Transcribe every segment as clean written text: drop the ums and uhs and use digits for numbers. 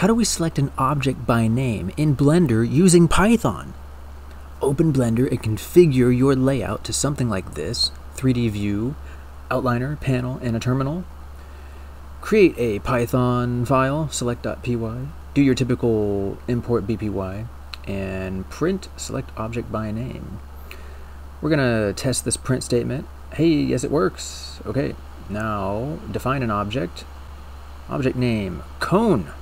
How do we select an object by name in Blender using Python? Open Blender and configure your layout to something like this: 3D view, outliner, panel, and a terminal. Create a Python file, select.py, do your typical import bpy, and print select object by name. We're gonna test this print statement. Hey, yes it works. Okay, now define an object. Object name, cone.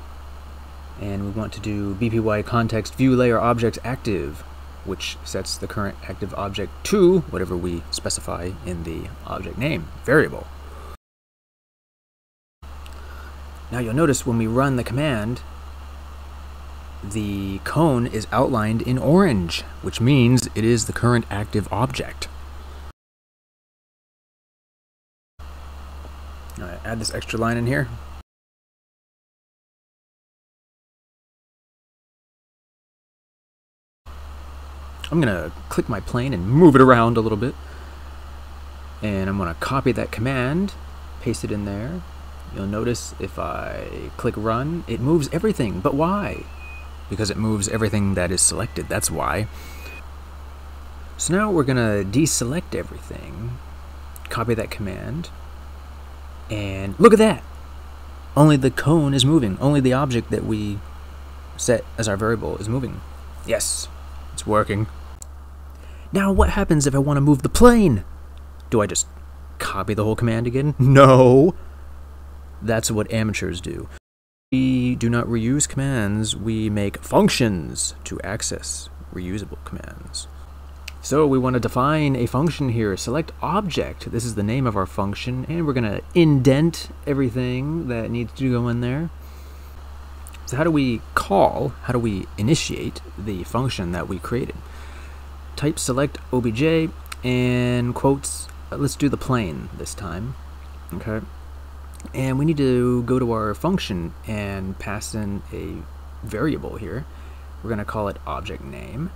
And we want to do bpy context view layer objects active, which sets the current active object to whatever we specify in the object name variable. Now you'll notice when we run the command, the cone is outlined in orange, which means it is the current active object. Now add this extra line in here. I'm gonna click my plane and move it around a little bit, and I'm gonna copy that command, paste it in there. You'll notice if I click run, it moves everything. But why? Because it moves everything that is selected, that's why. So now we're gonna deselect everything, copy that command, and look at that! Only the cone is moving, only the object that we set as our variable is moving. Yes, it's working. Now what happens if I want to move the plane? Do I just copy the whole command again? No! That's what amateurs do. We do not reuse commands, we make functions to access reusable commands. So we want to define a function here. Select object, this is the name of our function, and we're going to indent everything that needs to go in there. So how do we initiate the function that we created? Type select obj and quotes, let's do the plane this time. Okay. And we need to go to our function and pass in a variable here. We're going to call it object name.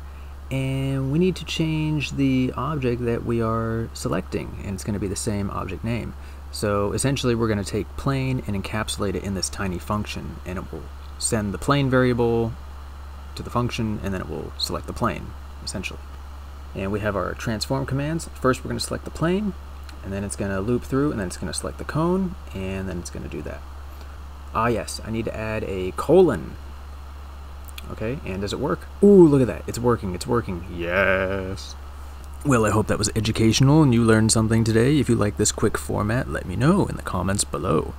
And we need to change the object that we are selecting, and it's going to be the same object name. So essentially we're going to take plane and encapsulate it in this tiny function, and it will send the plane variable to the function, and then it will select the plane, essentially. And we have our transform commands. First we're going to select the plane, and then it's going to loop through, and then it's going to select the cone, and then it's going to do that. Ah yes, I need to add a colon. Okay, and does it work? Ooh, look at that, it's working, it's working. Yes! Well, I hope that was educational and you learned something today. If you like this quick format, let me know in the comments below.